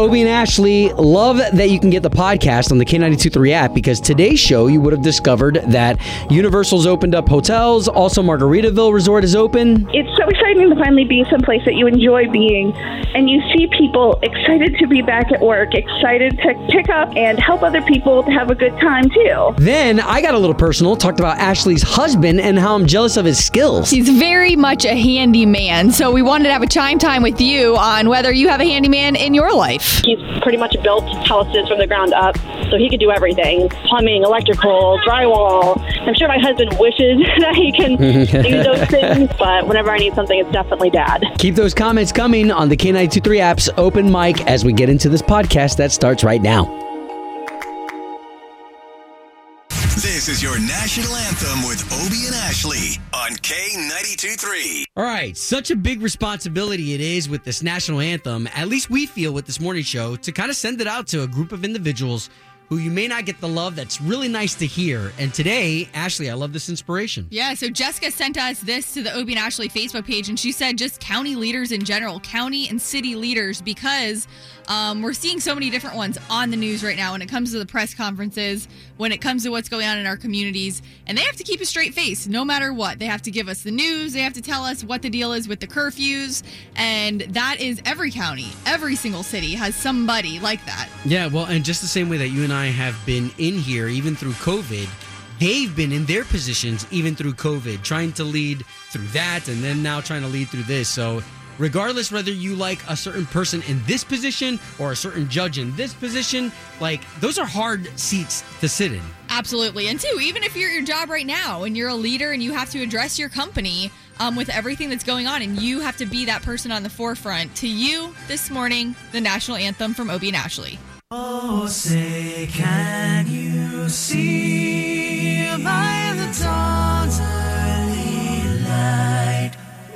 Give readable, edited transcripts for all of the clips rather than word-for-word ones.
Obie and Ashley, love that you can get the podcast on the K92.3 app, because today's show you would have discovered that Universal's opened up hotels. Also, Margaritaville Resort is open. It's so exciting to finally be someplace that you enjoy being, and you see people excited to be back at work, excited to pick up and help other people to have a good time too. Then I got a little personal, talked about Ashley's husband and how I'm jealous of his skills. He's very much a handy man, so we wanted to have a chime time with you on whether you have a handyman in your life. He's pretty much built houses from the ground up, so he could do everything. Plumbing, electrical, drywall. I'm sure my husband wishes that he can do those things, but whenever I need something, it's definitely Dad. Keep those comments coming on the K92.3 app's open mic as we get into this podcast that starts right now. This is your National Anthem with Obie and Ashley on K92.3. All right, such a big responsibility it is with this National Anthem, at least we feel with this morning show, to kind of send it out to a group of individuals who you may not get the love that's really nice to hear. And today, Ashley, I love this inspiration. Yeah, so Jessica sent us this to the Obie and Ashley Facebook page, and she said just county leaders in general, county and city leaders, because we're seeing so many different ones on the news right now when it comes to the press conferences, when it comes to what's going on in our communities, and they have to keep a straight face no matter what. They have to give us the news, they have to tell us what the deal is with the curfews, and that is every county, every single city has somebody like that. Yeah, well, and just the same way that you and I have been in here even through COVID, they've been in their positions even through COVID, trying to lead through that and then now trying to lead through this. So regardless whether you like a certain person in this position or a certain judge in this position, like, those are hard seats to sit in. Absolutely. And two, even if you're at your job right now and you're a leader and you have to address your company with everything that's going on, and you have to be that person on the forefront. To you this morning, the National Anthem from Obie and Ashley. Oh, say can you see by the dawn's early light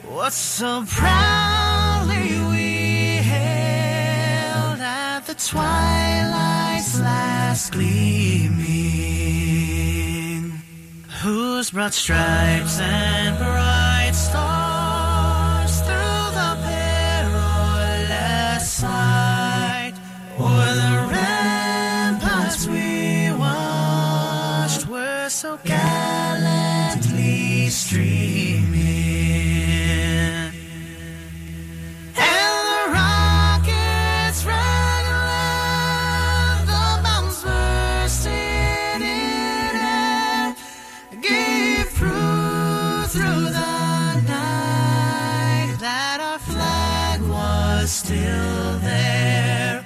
what so proudly we hailed at the twilight's last gleaming, whose broad stripes and bright stars through the perilous sight o'er the ramparts we watched were so gallantly streaming. Still there,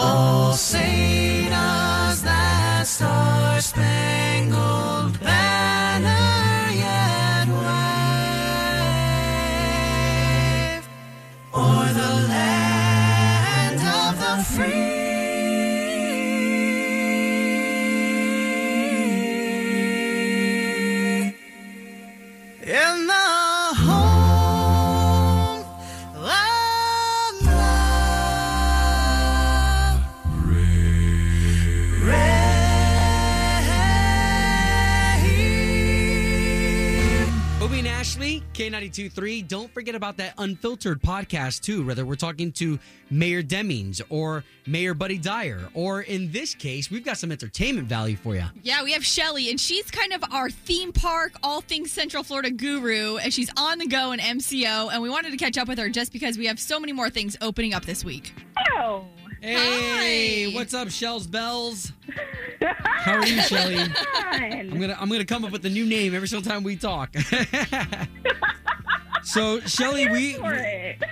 oh, say does that star-spangled banner yet wave o'er the land of the free, in the K92.3. Don't forget about that unfiltered podcast too, whether we're talking to Mayor Demings or Mayor Buddy Dyer, or in this case, we've got some entertainment value for you. Yeah, we have Shelly, and she's kind of our theme park, all things Central Florida guru, and she's on the go in MCO, and we wanted to catch up with her just because we have so many more things opening up this week. Oh. Hey, hi. What's up, Shell's Bells? How are you, Shelly? I'm gonna come up with a new name every single time we talk. So, Shelly,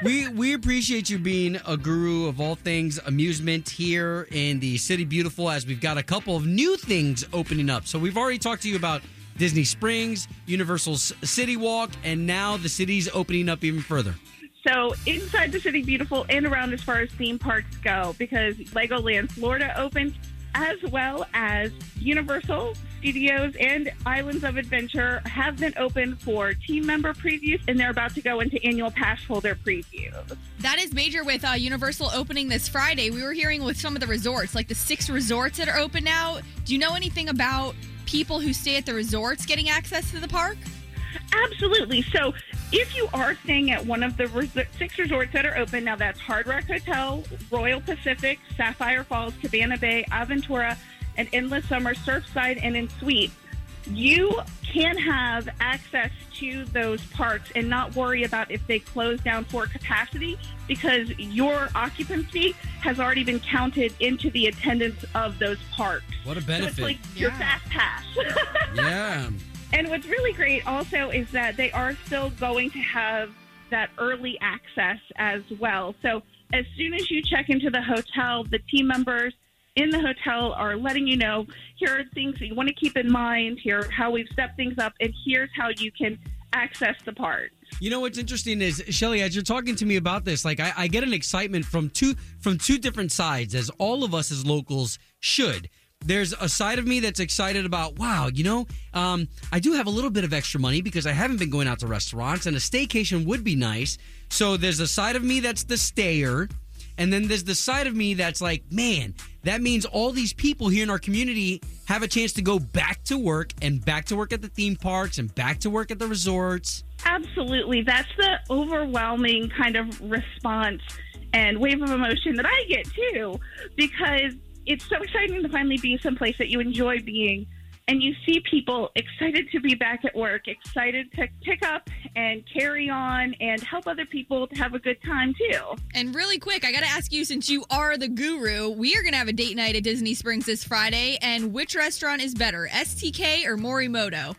we appreciate you being a guru of all things amusement here in the City Beautiful, as we've got a couple of new things opening up. So we've already talked to you about Disney Springs, Universal's City Walk, and now the city's opening up even further. So inside the City Beautiful and around as far as theme parks go, because Legoland Florida opened, as well as Universal Studios and Islands of Adventure have been open for team member previews, and they're about to go into annual pass holder previews. That is major with Universal opening this Friday. We were hearing with some of the resorts, like the 6 resorts that are open now. Do you know anything about people who stay at the resorts getting access to the park? Absolutely. So if you are staying at one of the six resorts that are open, now that's Hard Rock Hotel, Royal Pacific, Sapphire Falls, Cabana Bay, Aventura, and Endless Summer Surfside, and in suite, you can have access to those parks and not worry about if they close down for capacity, because your occupancy has already been counted into the attendance of those parks. What a benefit. So it's like your fast pass. Yeah. And what's really great also is that they are still going to have that early access as well. So as soon as you check into the hotel, the team members in the hotel are letting you know, here are things that you want to keep in mind, here are how we've stepped things up, and here's how you can access the park. You know what's interesting is, Shelly, as you're talking to me about this, like I get an excitement from two different sides, as all of us as locals should. There's a side of me that's excited about, wow, you know, I do have a little bit of extra money because I haven't been going out to restaurants, and a staycation would be nice. So there's a side of me that's the stayer, and then there's the side of me that's like, man, that means all these people here in our community have a chance to go back to work and back to work at the theme parks and back to work at the resorts. Absolutely. That's the overwhelming kind of response and wave of emotion that I get too, because it's so exciting to finally be someplace that you enjoy being, and you see people excited to be back at work, excited to pick up and carry on and help other people to have a good time, too. And really quick, I got to ask you, since you are the guru, we are going to have a date night at Disney Springs this Friday. And which restaurant is better, STK or Morimoto?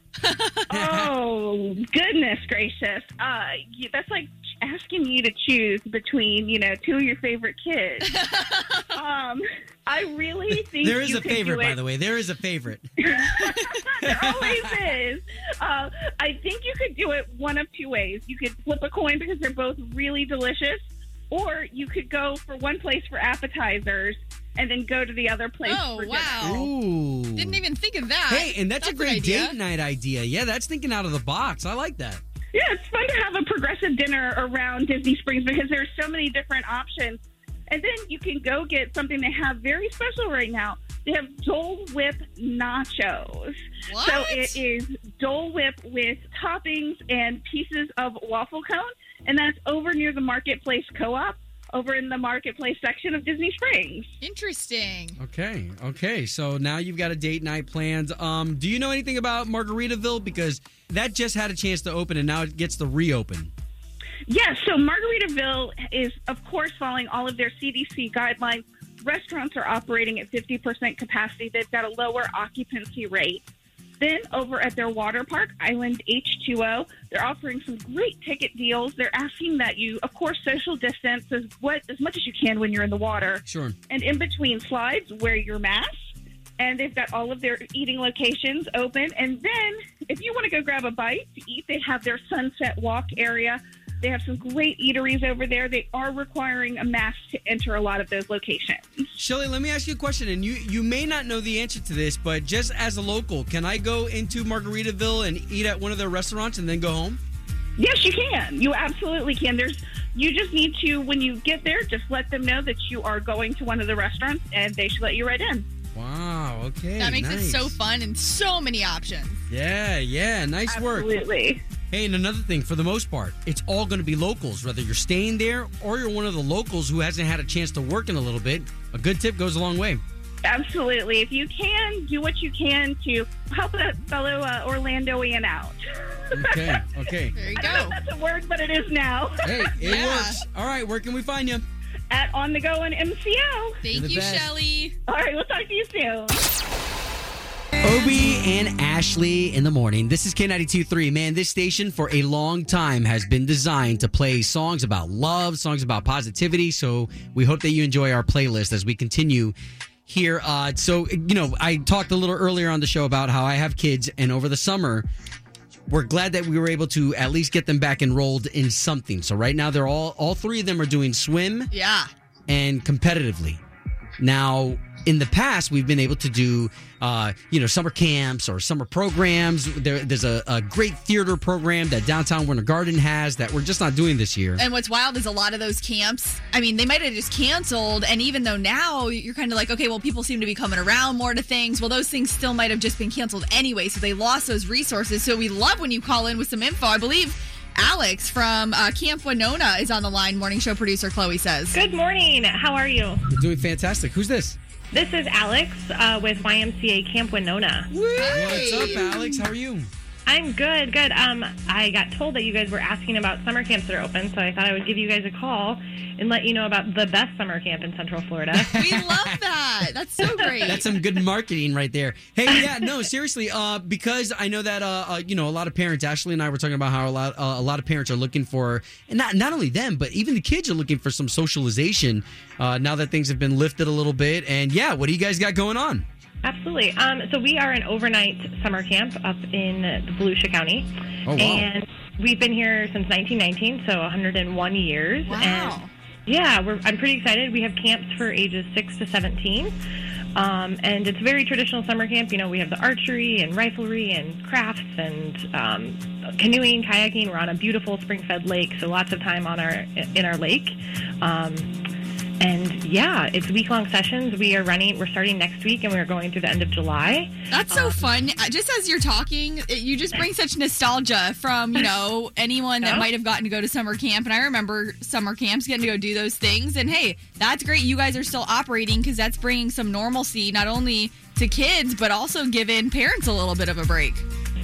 Oh, goodness gracious. That's like asking you to choose between, you know, two of your favorite kids. I really think there is a favorite, by the way. There is a favorite. There always is. I think you could do it one of two ways. You could flip a coin because they're both really delicious, or you could go for one place for appetizers and then go to the other place for dinner. Oh, wow. Ooh. Didn't even think of that. Hey, and that's a great date night idea. Yeah, that's thinking out of the box. I like that. Yeah, it's fun to have a progressive dinner around Disney Springs because there's so many different options. And then you can go get something they have very special right now. They have Dole Whip nachos. What? So it is Dole Whip with toppings and pieces of waffle cone, and that's over near the Marketplace Co-op, over in the Marketplace section of Disney Springs. Interesting. Okay. So now you've got a date night planned. Do you know anything about Margaritaville? Because that just had a chance to open, and now it gets to reopen. Yes, so Margaritaville is, of course, following all of their CDC guidelines. Restaurants are operating at 50% capacity. They've got a lower occupancy rate. Then over at their water park, Island H2O, they're offering some great ticket deals. They're asking that you, of course, social distance as much as you can when you're in the water. Sure. And in between slides, wear your mask. And they've got all of their eating locations open. And then if you want to go grab a bite to eat, they have their Sunset Walk area. They have some great eateries over there. They are requiring a mask to enter a lot of those locations. Shelly, let me ask you a question, and you may not know the answer to this, but just as a local, can I go into Margaritaville and eat at one of their restaurants and then go home? Yes, you can. You absolutely can. You just need to, when you get there, just let them know that you are going to one of the restaurants, and they should let you right in. Wow, okay. That makes it so fun and so many options. Yeah, nice work. Absolutely. Hey, and another thing, for the most part, it's all going to be locals, whether you're staying there or you're one of the locals who hasn't had a chance to work in a little bit. A good tip goes a long way. Absolutely. If you can, do what you can to help a fellow Orlandoian out. Okay. There you go. I don't know if that's a word, but it is now. Hey, it works. All right, where can we find you? At On The Go on MCO. Thank you, Shelly. All right, we'll talk to you soon. Obi and Ashley in the morning. This is K92.3. Man, this station for a long time has been designed to play songs about love, songs about positivity. So we hope that you enjoy our playlist as we continue here. So, you know, I talked a little earlier on the show about how I have kids, and over the summer, we're glad that we were able to at least get them back enrolled in something. So right now, they're all three of them are doing swim. Yeah. And competitively. Now, in the past, we've been able to do, summer camps or summer programs. There's a great theater program that Downtown Winter Garden has that we're just not doing this year. And what's wild is a lot of those camps, I mean, they might have just canceled. And even though now you're kind of like, okay, well, people seem to be coming around more to things. Well, those things still might have just been canceled anyway. So they lost those resources. So we love when you call in with some info. I believe Alex from Camp Winona is on the line. Morning show producer Chloe says. Good morning. How are you? You're doing fantastic. Who's this? This is Alex with YMCA Camp Winona. Whee! What's up, Alex? How are you? I'm good, good. I got told that you guys were asking about summer camps that are open, so I thought I would give you guys a call and let you know about the best summer camp in Central Florida. We love that. That's so great. That's some good marketing right there. Hey, yeah, no, seriously, because I know that, a lot of parents, Ashley and I were talking about how a lot of parents are looking for, and not only them, but even the kids are looking for some socialization now that things have been lifted a little bit. And yeah, what do you guys got going on? Absolutely. So we are an overnight summer camp up in the Volusia County. Oh, wow. And we've been here since 1919, so 101 years. Wow. And yeah, I'm pretty excited. We have camps for ages 6 to 17. And it's a very traditional summer camp. You know, we have the archery and riflery and crafts and canoeing, kayaking. We're on a beautiful spring-fed lake, so lots of time in our lake. And yeah, it's week-long sessions. We're starting next week, and we're going through the end of July. That's so fun. Just as you're talking, you just bring such nostalgia from, anyone that might have gotten to go to summer camp. And I remember summer camps, getting to go do those things. And hey, that's great. You guys are still operating because that's bringing some normalcy, not only to kids, but also giving parents a little bit of a break.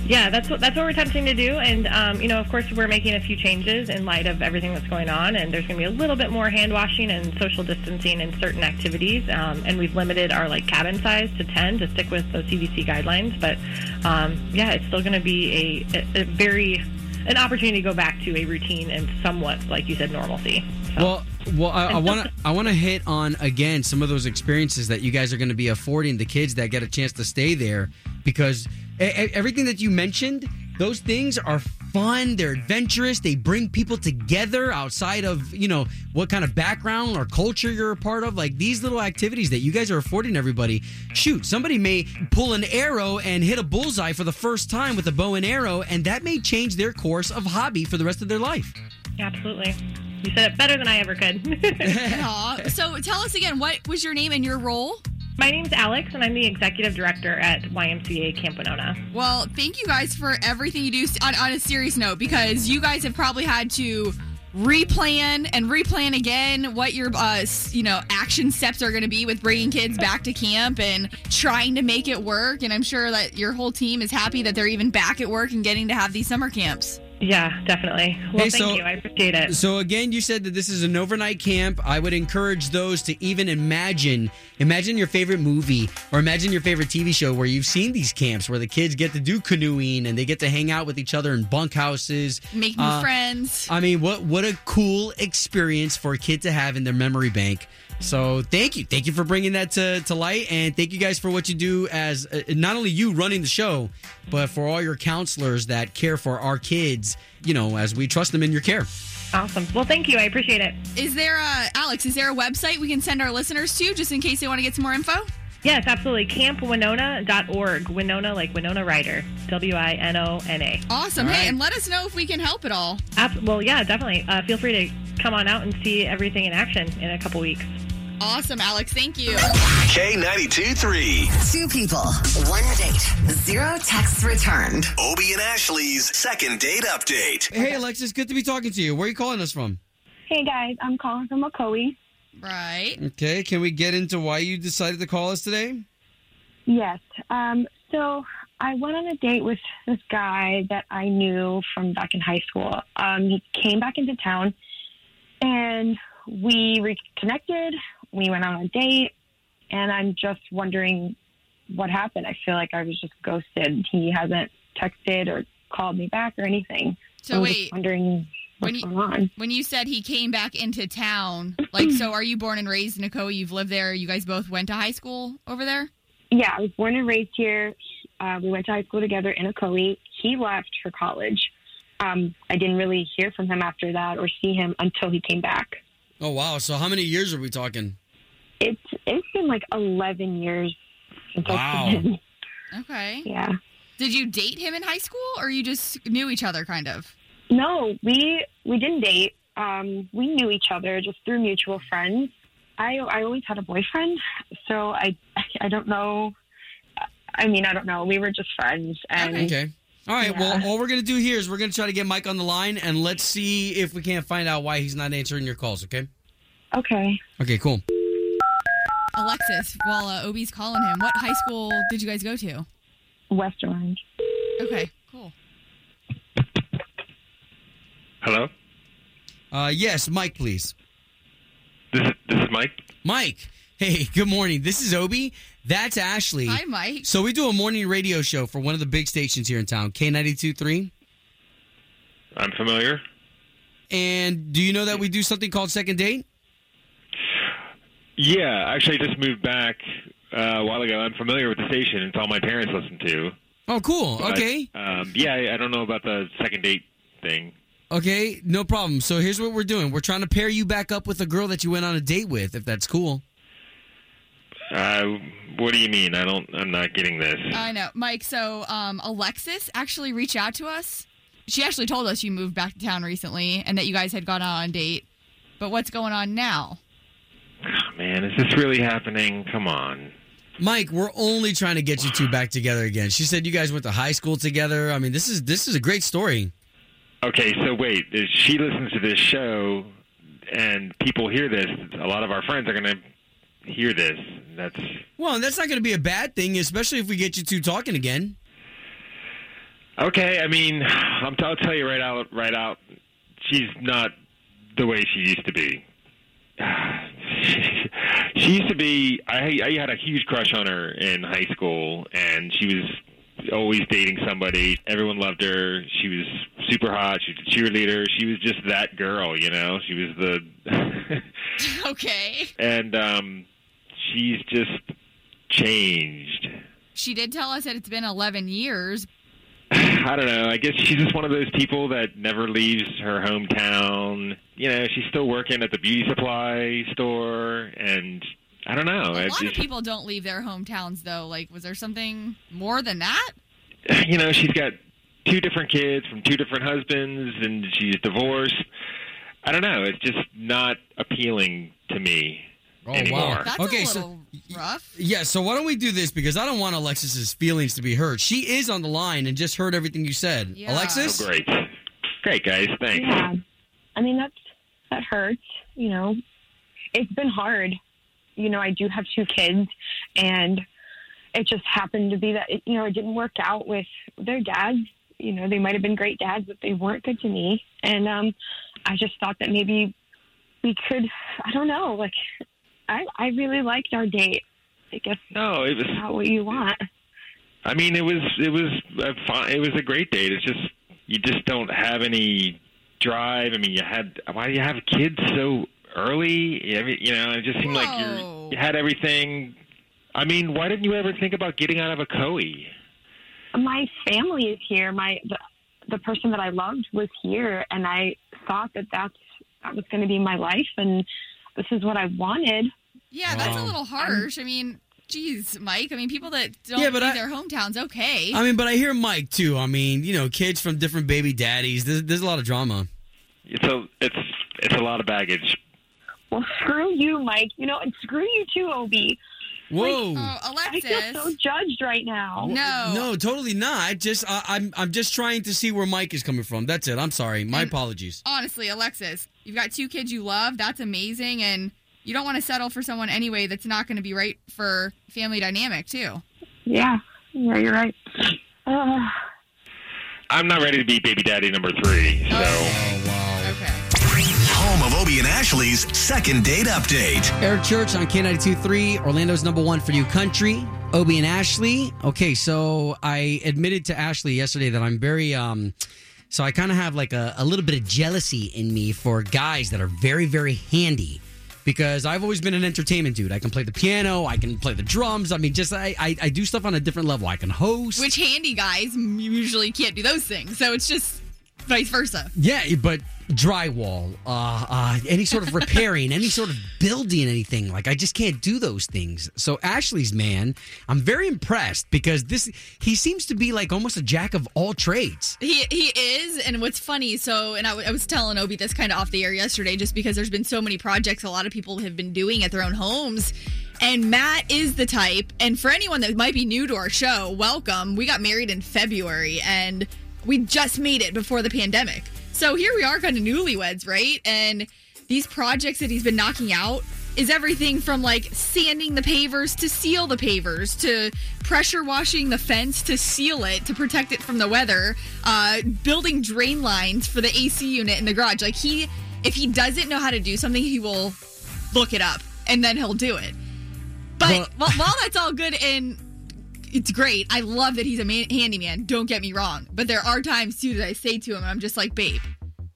Yeah, that's what we're attempting to do, and of course we're making a few changes in light of everything that's going on, and there's going to be a little bit more hand washing and social distancing in certain activities, and we've limited our cabin size to 10 to stick with those CDC guidelines. But it's still going to be an opportunity to go back to a routine and somewhat, like you said, normalcy. So. Well, I want to hit on, again, some of those experiences that you guys are going to be affording the kids that get a chance to stay there, because everything that you mentioned, those things are fun. They're adventurous. They bring people together outside of, what kind of background or culture you're a part of. Like, these little activities that you guys are affording everybody. Shoot, somebody may pull an arrow and hit a bullseye for the first time with a bow and arrow, and that may change their course of hobby for the rest of their life. Absolutely. You said it better than I ever could. So tell us again, what was your name and your role? My name's Alex, and I'm the executive director at YMCA Camp Winona. Well, thank you guys for everything you do on a serious note, because you guys have probably had to replan again what your action steps are going to be with bringing kids back to camp and trying to make it work. And I'm sure that your whole team is happy that they're even back at work and getting to have these summer camps. Yeah, definitely. Well, thank you. I appreciate it. So again, you said that this is an overnight camp. I would encourage those to even imagine your favorite movie or imagine your favorite TV show where you've seen these camps where the kids get to do canoeing and they get to hang out with each other in bunkhouses. Make new friends. I mean, what a cool experience for a kid to have in their memory bank. So thank you. Thank you for bringing that to light. And thank you guys for what you do as not only you running the show, but for all your counselors that care for our kids, as we trust them in your care. Awesome. Well, thank you. I appreciate it. Is there a website we can send our listeners to just in case they want to get some more info? Yes, absolutely. CampWinona.org. Winona, like Winona Ryder. WINONA. Awesome. All right. Hey, and let us know if we can help at all. Well, yeah, definitely. Feel free to come on out and see everything in action in a couple weeks. Awesome, Alex. Thank you. K92.3. Two people, one date, zero texts returned. Obie and Ashley's second date update. Hey, Alexis, good to be talking to you. Where are you calling us from? Hey, guys. I'm calling from Ocoee. Right. Okay. Can we get into why you decided to call us today? Yes. So I went on a date with this guy that I knew from back in high school. He came back into town, and we reconnected. We went on a date, and I'm just wondering what happened. I feel like I was just ghosted. He hasn't texted or called me back or anything. So I'm just wondering what's going on. When you said he came back into town, so are you born and raised in Ocoee? You've lived there. You guys both went to high school over there? Yeah, I was born and raised here. We went to high school together in Ocoee. He left for college. I didn't really hear from him after that or see him until he came back. Oh, wow. So how many years are we talking? It's it's been like 11 years since I've been. Okay. Yeah. Did you date him in high school, or you just knew each other kind of? No, we didn't date. We knew each other just through mutual friends. I always had a boyfriend, so I don't know. I mean, I don't know. We were just friends. And, okay. All right. Yeah. Well, all we're going to do here is we're going to try to get Mike on the line, and let's see if we can't find out why he's not answering your calls, okay? Okay. Okay, cool. Alexis, while Obi's calling him, what high school did you guys go to? West Orange. Okay, cool. Hello? Yes, Mike, please. This is Mike. Mike. Hey, good morning. This is Obi. That's Ashley. Hi, Mike. So we do a morning radio show for one of the big stations here in town, K92.3. I'm familiar. And do you know that we do something called Second Date? Yeah, actually, I just moved back a while ago. I'm familiar with the station. It's all my parents listen to. Oh, cool. But, okay. I don't know about the second date thing. Okay, no problem. So here's what we're doing. We're trying to pair you back up with a girl that you went on a date with, if that's cool. What do you mean? I'm not getting this. I know. Mike, so Alexis actually reached out to us. She actually told us you moved back to town recently and that you guys had gone on a date. But what's going on now? Oh, man, is this really happening? Come on. Mike, we're only trying to get you two back together again. She said you guys went to high school together. I mean, this is a great story. Okay, so wait. She listens to this show, and people hear this. A lot of our friends are going to hear this. That's not going to be a bad thing, especially if we get you two talking again. Okay, I mean, I'll tell you right out. She's not the way she used to be. She used to be. I had a huge crush on her in high school, and she was always dating somebody. Everyone loved her. She was super hot. She was a cheerleader. She was just that girl, you know. She was the. Okay. And she's just changed. She did tell us that it's been 11 years. I don't know. I guess she's just one of those people that never leaves her hometown. You know, she's still working at the beauty supply store, and I don't know. A lot of people don't leave their hometowns, though. Like, was there something more than that? You know, she's got two different kids from two different husbands, and she's divorced. I don't know. It's just not appealing to me. Oh, anymore. Wow. That's okay, so rough. Yeah, so why don't we do this, because I don't want Alexis's feelings to be hurt. She is on the line and just heard everything you said. Yeah. Alexis? Oh, great, guys. Thanks. Yeah. I mean, that hurts, you know. It's been hard. You know, I do have two kids, and it just happened to be that, you know, it didn't work out with their dads. You know, they might have been great dads, but they weren't good to me. And I just thought that maybe we could, I don't know, like... I really liked our date. I guess no, it was not what you want. I mean, it was a great date. It's just you just don't have any drive. I mean, why do you have kids so early? You know, it just seemed like you had everything. I mean, why didn't you ever think about getting out of Ocoee? My family is here. The person that I loved was here, and I thought that was going to be my life, and. This is what I wanted. Yeah, that's a little harsh. I mean, geez, Mike. I mean, people that don't leave their hometowns, okay. I mean, but I hear Mike, too. I mean, you know, kids from different baby daddies. There's a lot of drama. It's a lot of baggage. Well, screw you, Mike. You know, and screw you, too, Obi. Whoa. Like, Alexis. I feel so judged right now. No, totally not. Just I'm just trying to see where Mike is coming from. That's it. I'm sorry. My apologies. Honestly, Alexis, you've got two kids you love. That's amazing. And you don't want to settle for someone anyway that's not going to be right for family dynamic, too. Yeah, you're right. I'm not ready to be baby daddy number 3. So. Oh, wow. Okay. Home of Obi and Ashley's Second Date Update. Eric Church on K92.3, Orlando's #1 for new country. Obi and Ashley. Okay, so I admitted to Ashley yesterday that I'm very, so I kind of have like a little bit of jealousy in me for guys that are very, very handy. Because I've always been an entertainment dude. I can play the piano. I can play the drums. I mean, just I do stuff on a different level. I can host. Which handy guys usually can't do those things. So it's just... Vice versa. Yeah, but drywall, any sort of repairing, any sort of building, anything. Like, I just can't do those things. So Ashley's man, I'm very impressed because he seems to be like almost a jack of all trades. He is. And what's funny, I was telling Obi this kind of off the air yesterday, just because there's been so many projects a lot of people have been doing at their own homes. And Matt is the type, and for anyone that might be new to our show, welcome. We got married in February, and we just made it before the pandemic. So here we are, kind of newlyweds, right? And these projects that he's been knocking out is everything from, like, sanding the pavers to seal the pavers, to pressure washing the fence to seal it, to protect it from the weather, building drain lines for the AC unit in the garage. Like, if he doesn't know how to do something, he will look it up, and then he'll do it. But while that's all good and it's great, I love that he's a handyman. Don't get me wrong. But there are times, too, that I say to him, and I'm just like, babe,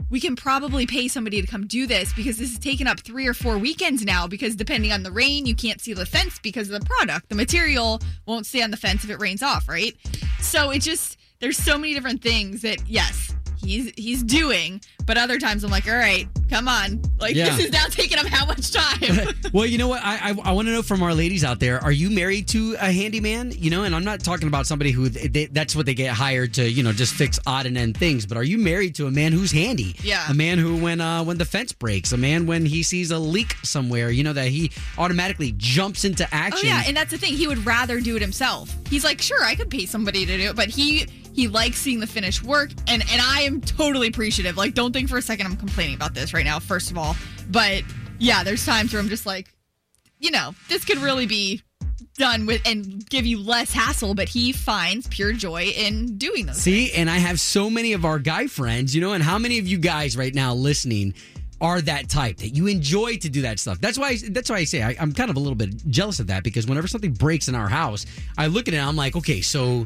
we can probably pay somebody to come do this because this is taking up 3 or 4 weekends now because depending on the rain, you can't seal the fence because of the product. The material won't stay on the fence if it rains off, right? So it just, there's so many different things that, yes, he's doing, but other times I'm like, all right, come on. Like, yeah. This is now taking up how much time? Well, you know what? I want to know from our ladies out there, are you married to a handyman? You know, and I'm not talking about somebody who, that's what they get hired to, you know, just fix odd and end things, but are you married to a man who's handy? Yeah. A man who, when the fence breaks, a man when he sees a leak somewhere, you know, that he automatically jumps into action. Oh, yeah, and that's the thing. He would rather do it himself. He's like, sure, I could pay somebody to do it, but he likes seeing the finished work, and I am totally appreciative. Like, don't think for a second I'm complaining about this right now, first of all. But, yeah, there's times where I'm just like, you know, this could really be done with and give you less hassle, but he finds pure joy in doing those things. See, and I have so many of our guy friends, you know, and how many of you guys right now listening are that type that you enjoy to do that stuff? That's why I say I'm kind of a little bit jealous of that because whenever something breaks in our house, I look at it and I'm like, okay, so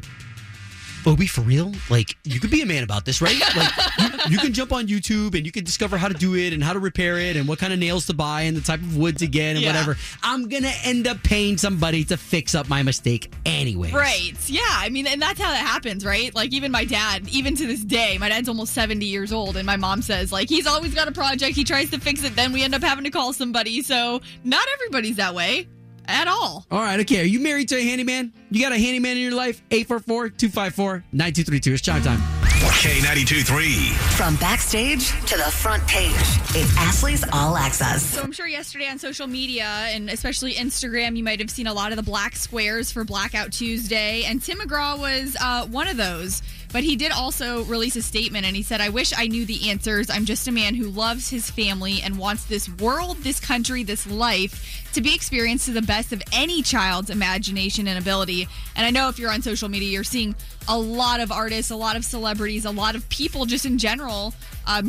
Obi, for real? Like, you could be a man about this, right? Like, you can jump on YouTube and you can discover how to do it and how to repair it and what kind of nails to buy and the type of wood to get and whatever. I'm going to end up paying somebody to fix up my mistake anyways. Right. Yeah. I mean, and that's how that happens, right? Like, even my dad, even to this day, my dad's almost 70 years old and my mom says, like, he's always got a project. He tries to fix it. Then we end up having to call somebody. So not everybody's that way. At all. All right, okay. Are you married to a handyman? You got a handyman in your life? 844-254-9232. It's Chime Time. K92.3. From backstage to the front page, it's Ashley's All Access. So I'm sure yesterday on social media, and especially Instagram, you might have seen a lot of the black squares for Blackout Tuesday. And Tim McGraw was one of those. But he did also release a statement, and he said, I wish I knew the answers. I'm just a man who loves his family and wants this world, this country, this life to be experienced to the best of any child's imagination and ability. And I know if you're on social media, you're seeing a lot of artists, a lot of celebrities, a lot of people just in general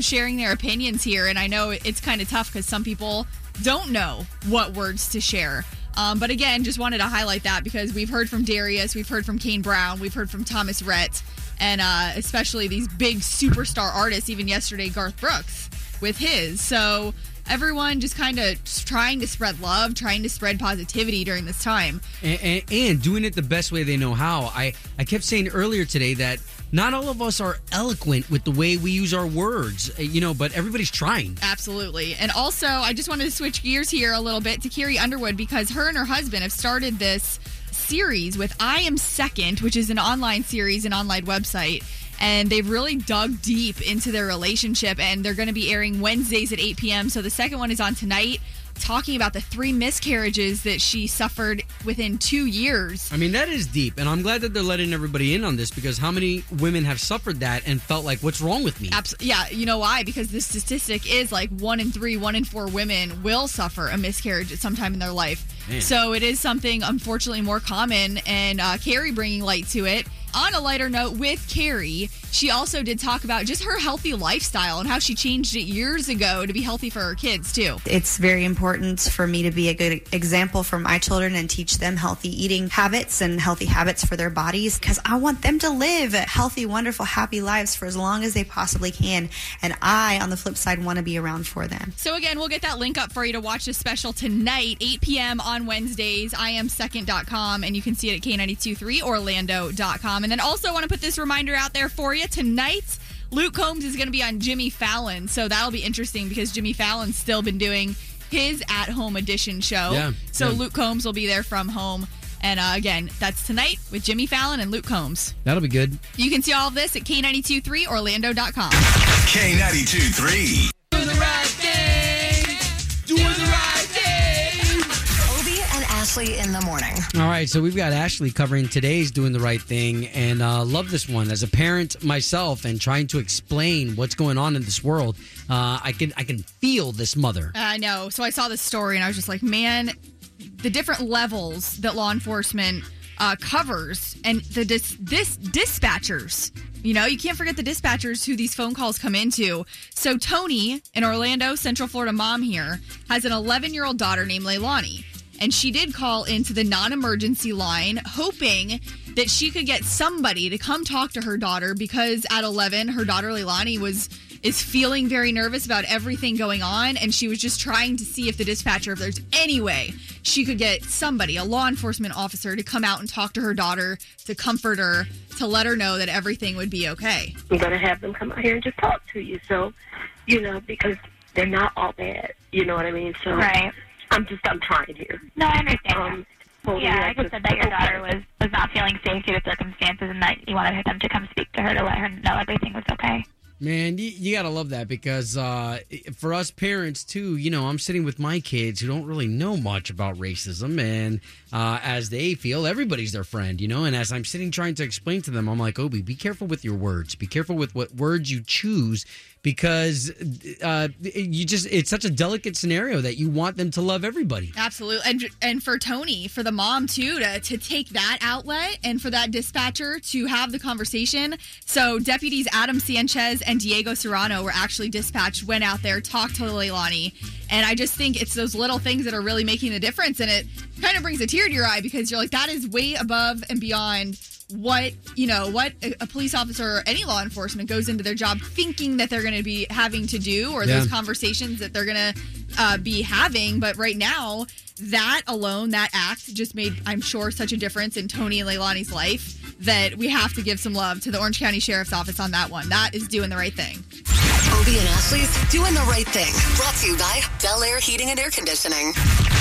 sharing their opinions here. And I know it's kind of tough because some people don't know what words to share. But again, just wanted to highlight that because we've heard from Darius, we've heard from Kane Brown, we've heard from Thomas Rhett, and especially these big superstar artists, even yesterday, Garth Brooks with his. So everyone just kind of trying to spread love, trying to spread positivity during this time. And doing it the best way they know how. I kept saying earlier today that not all of us are eloquent with the way we use our words, you know, but everybody's trying. Absolutely. And also, I just wanted to switch gears here a little bit to Carrie Underwood because her and her husband have started this series with I Am Second, which is an online series, an online website. And they've really dug deep into their relationship, and they're going to be airing Wednesdays at 8 p.m. So the second one is on tonight, talking about the 3 miscarriages that she suffered within 2 years. I mean, that is deep, and I'm glad that they're letting everybody in on this because how many women have suffered that and felt like, what's wrong with me? Yeah, you know why? Because the statistic is like 1 in 3, 1 in 4 women will suffer a miscarriage at some time in their life. Man. So it is something, unfortunately, more common, and Carrie bringing light to it. On a lighter note with Carrie, she also did talk about just her healthy lifestyle and how she changed it years ago to be healthy for her kids, too. It's very important for me to be a good example for my children and teach them healthy eating habits and healthy habits for their bodies because I want them to live healthy, wonderful, happy lives for as long as they possibly can. And I, on the flip side, want to be around for them. So again, we'll get that link up for you to watch this special tonight, 8 p.m. on Wednesdays, IamSecond.com, and you can see it at K92.3 Orlando.com. And then also want to put this reminder out there for you. Tonight, Luke Combs is going to be on Jimmy Fallon, so that'll be interesting because Jimmy Fallon's still been doing his at-home edition show. Yeah, so yeah. Luke Combs will be there from home. And again, that's tonight with Jimmy Fallon and Luke Combs. That'll be good. You can see all of this at K92.3Orlando.com. K92.3. Doing the right thing. Doing the right thing. Obie and Ashley in the morning. All right, so we've got Ashley covering today's Doing the Right Thing. And love this one. As a parent myself and trying to explain what's going on in this world, I can feel this mother. I know. So I saw this story and I was just like, man, the different levels that law enforcement covers and the dispatchers. You know, you can't forget the dispatchers who these phone calls come into. So Tony, an Orlando, Central Florida mom here, has an 11-year-old daughter named Leilani. And she did call into the non-emergency line hoping that she could get somebody to come talk to her daughter because at 11, her daughter Leilani is feeling very nervous about everything going on, and she was just trying to see if the dispatcher, if there's any way she could get somebody, a law enforcement officer, to come out and talk to her daughter, to comfort her, to let her know that everything would be okay. I'm going to have them come out here and just talk to you, so, you know, because they're not all bad, you know what I mean? So right. I'm trying here. No, I understand. Yeah, like I said, that your daughter was not feeling safe due to circumstances and that you wanted them to come speak to her to let her know everything was okay. Man, you got to love that because for us parents, too, you know, I'm sitting with my kids who don't really know much about racism. And as they feel, everybody's their friend, you know. And as I'm sitting trying to explain to them, I'm like, Obie, be careful with your words. Be careful with what words you choose because it's such a delicate scenario that you want them to love everybody. Absolutely. And for Tony, for the mom, too, to take that outlet and for that dispatcher to have the conversation. So deputies Adam Sanchez and Diego Serrano were actually dispatched, went out there, talked to Leilani. And I just think it's those little things that are really making the difference. And it kind of brings a tear to your eye because you're like, that is way above and beyond what, you know, what a police officer or any law enforcement goes into their job thinking that they're going to be having to do or those conversations that they're going to be having. But right now, that alone, that act just made, I'm sure, such a difference in Tony and Leilani's life that we have to give some love to the Orange County Sheriff's Office on that one. That is doing the right thing. Obie and Ashley's Doing the Right Thing. Brought to you by Bel Air Heating and Air Conditioning.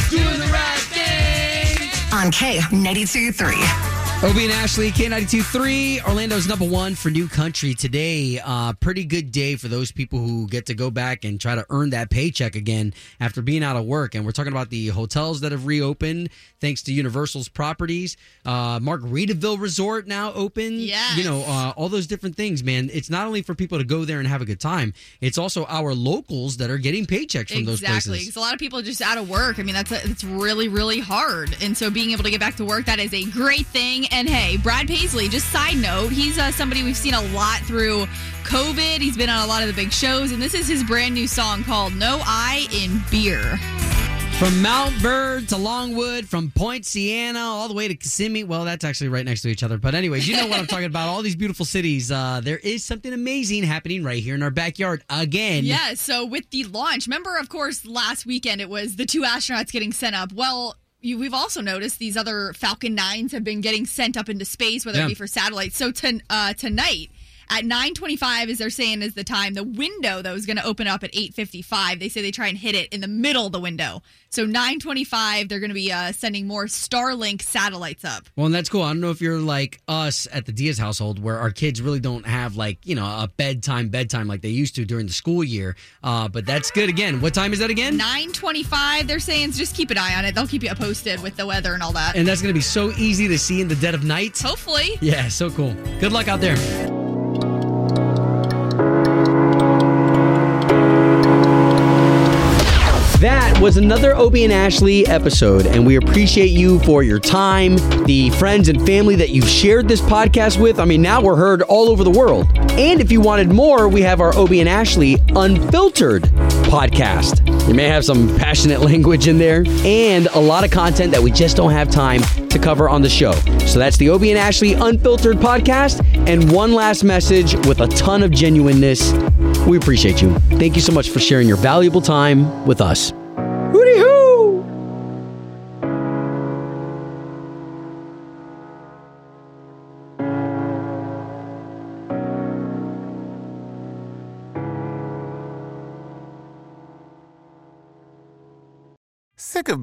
Doing the right thing. On K92.3. Obie and Ashley, K92.3, Orlando's number one for new country today. Pretty good day for those people who get to go back and try to earn that paycheck again after being out of work. And we're talking about the hotels that have reopened thanks to Universal's properties. Margaritaville Resort now open. Yes. You know, all those different things, man. It's not only for people to go there and have a good time. It's also our locals that are getting paychecks from those places. Exactly, because a lot of people are just out of work. I mean, it's really, really hard. And so being able to get back to work, that is a great thing. And hey, Brad Paisley, just side note, he's somebody we've seen a lot through COVID. He's been on a lot of the big shows, and this is his brand new song called No Eye in Beer. From Mount Verd to Longwood, from Point Siena all the way to Kissimmee. Well, that's actually right next to each other. But anyways, you know what I'm talking about. All these beautiful cities. There is something amazing happening right here in our backyard again. Yeah, so with the launch, remember, of course, last weekend it was the two astronauts getting sent up. Well, we've also noticed these other Falcon 9s have been getting sent up into space, whether it be for satellites. So tonight at 9:25, as they're saying, is the time. The window, though, is going to open up at 8:55. They say they try and hit it in the middle of the window. So 9:25, they're going to be sending more Starlink satellites up. Well, and that's cool. I don't know if you're like us at the Diaz household where our kids really don't have, like, you know, a bedtime like they used to during the school year. But that's good again. What time is that again? 9:25. They're saying just keep an eye on it. They'll keep you posted with the weather and all that. And that's going to be so easy to see in the dead of night. Hopefully. Yeah, so cool. Good luck out there. That was another Obie and Ashley episode, and we appreciate you for your time, the friends and family that you've shared this podcast with. I mean, now we're heard all over the world. And if you wanted more, we have our Obie and Ashley Unfiltered podcast. You may have some passionate language in there and a lot of content that we just don't have time to cover on the show. So that's the Obie and Ashley Unfiltered podcast. And one last message with a ton of genuineness. We appreciate you. Thank you so much for sharing your valuable time with us. Hooty hoo! Sick of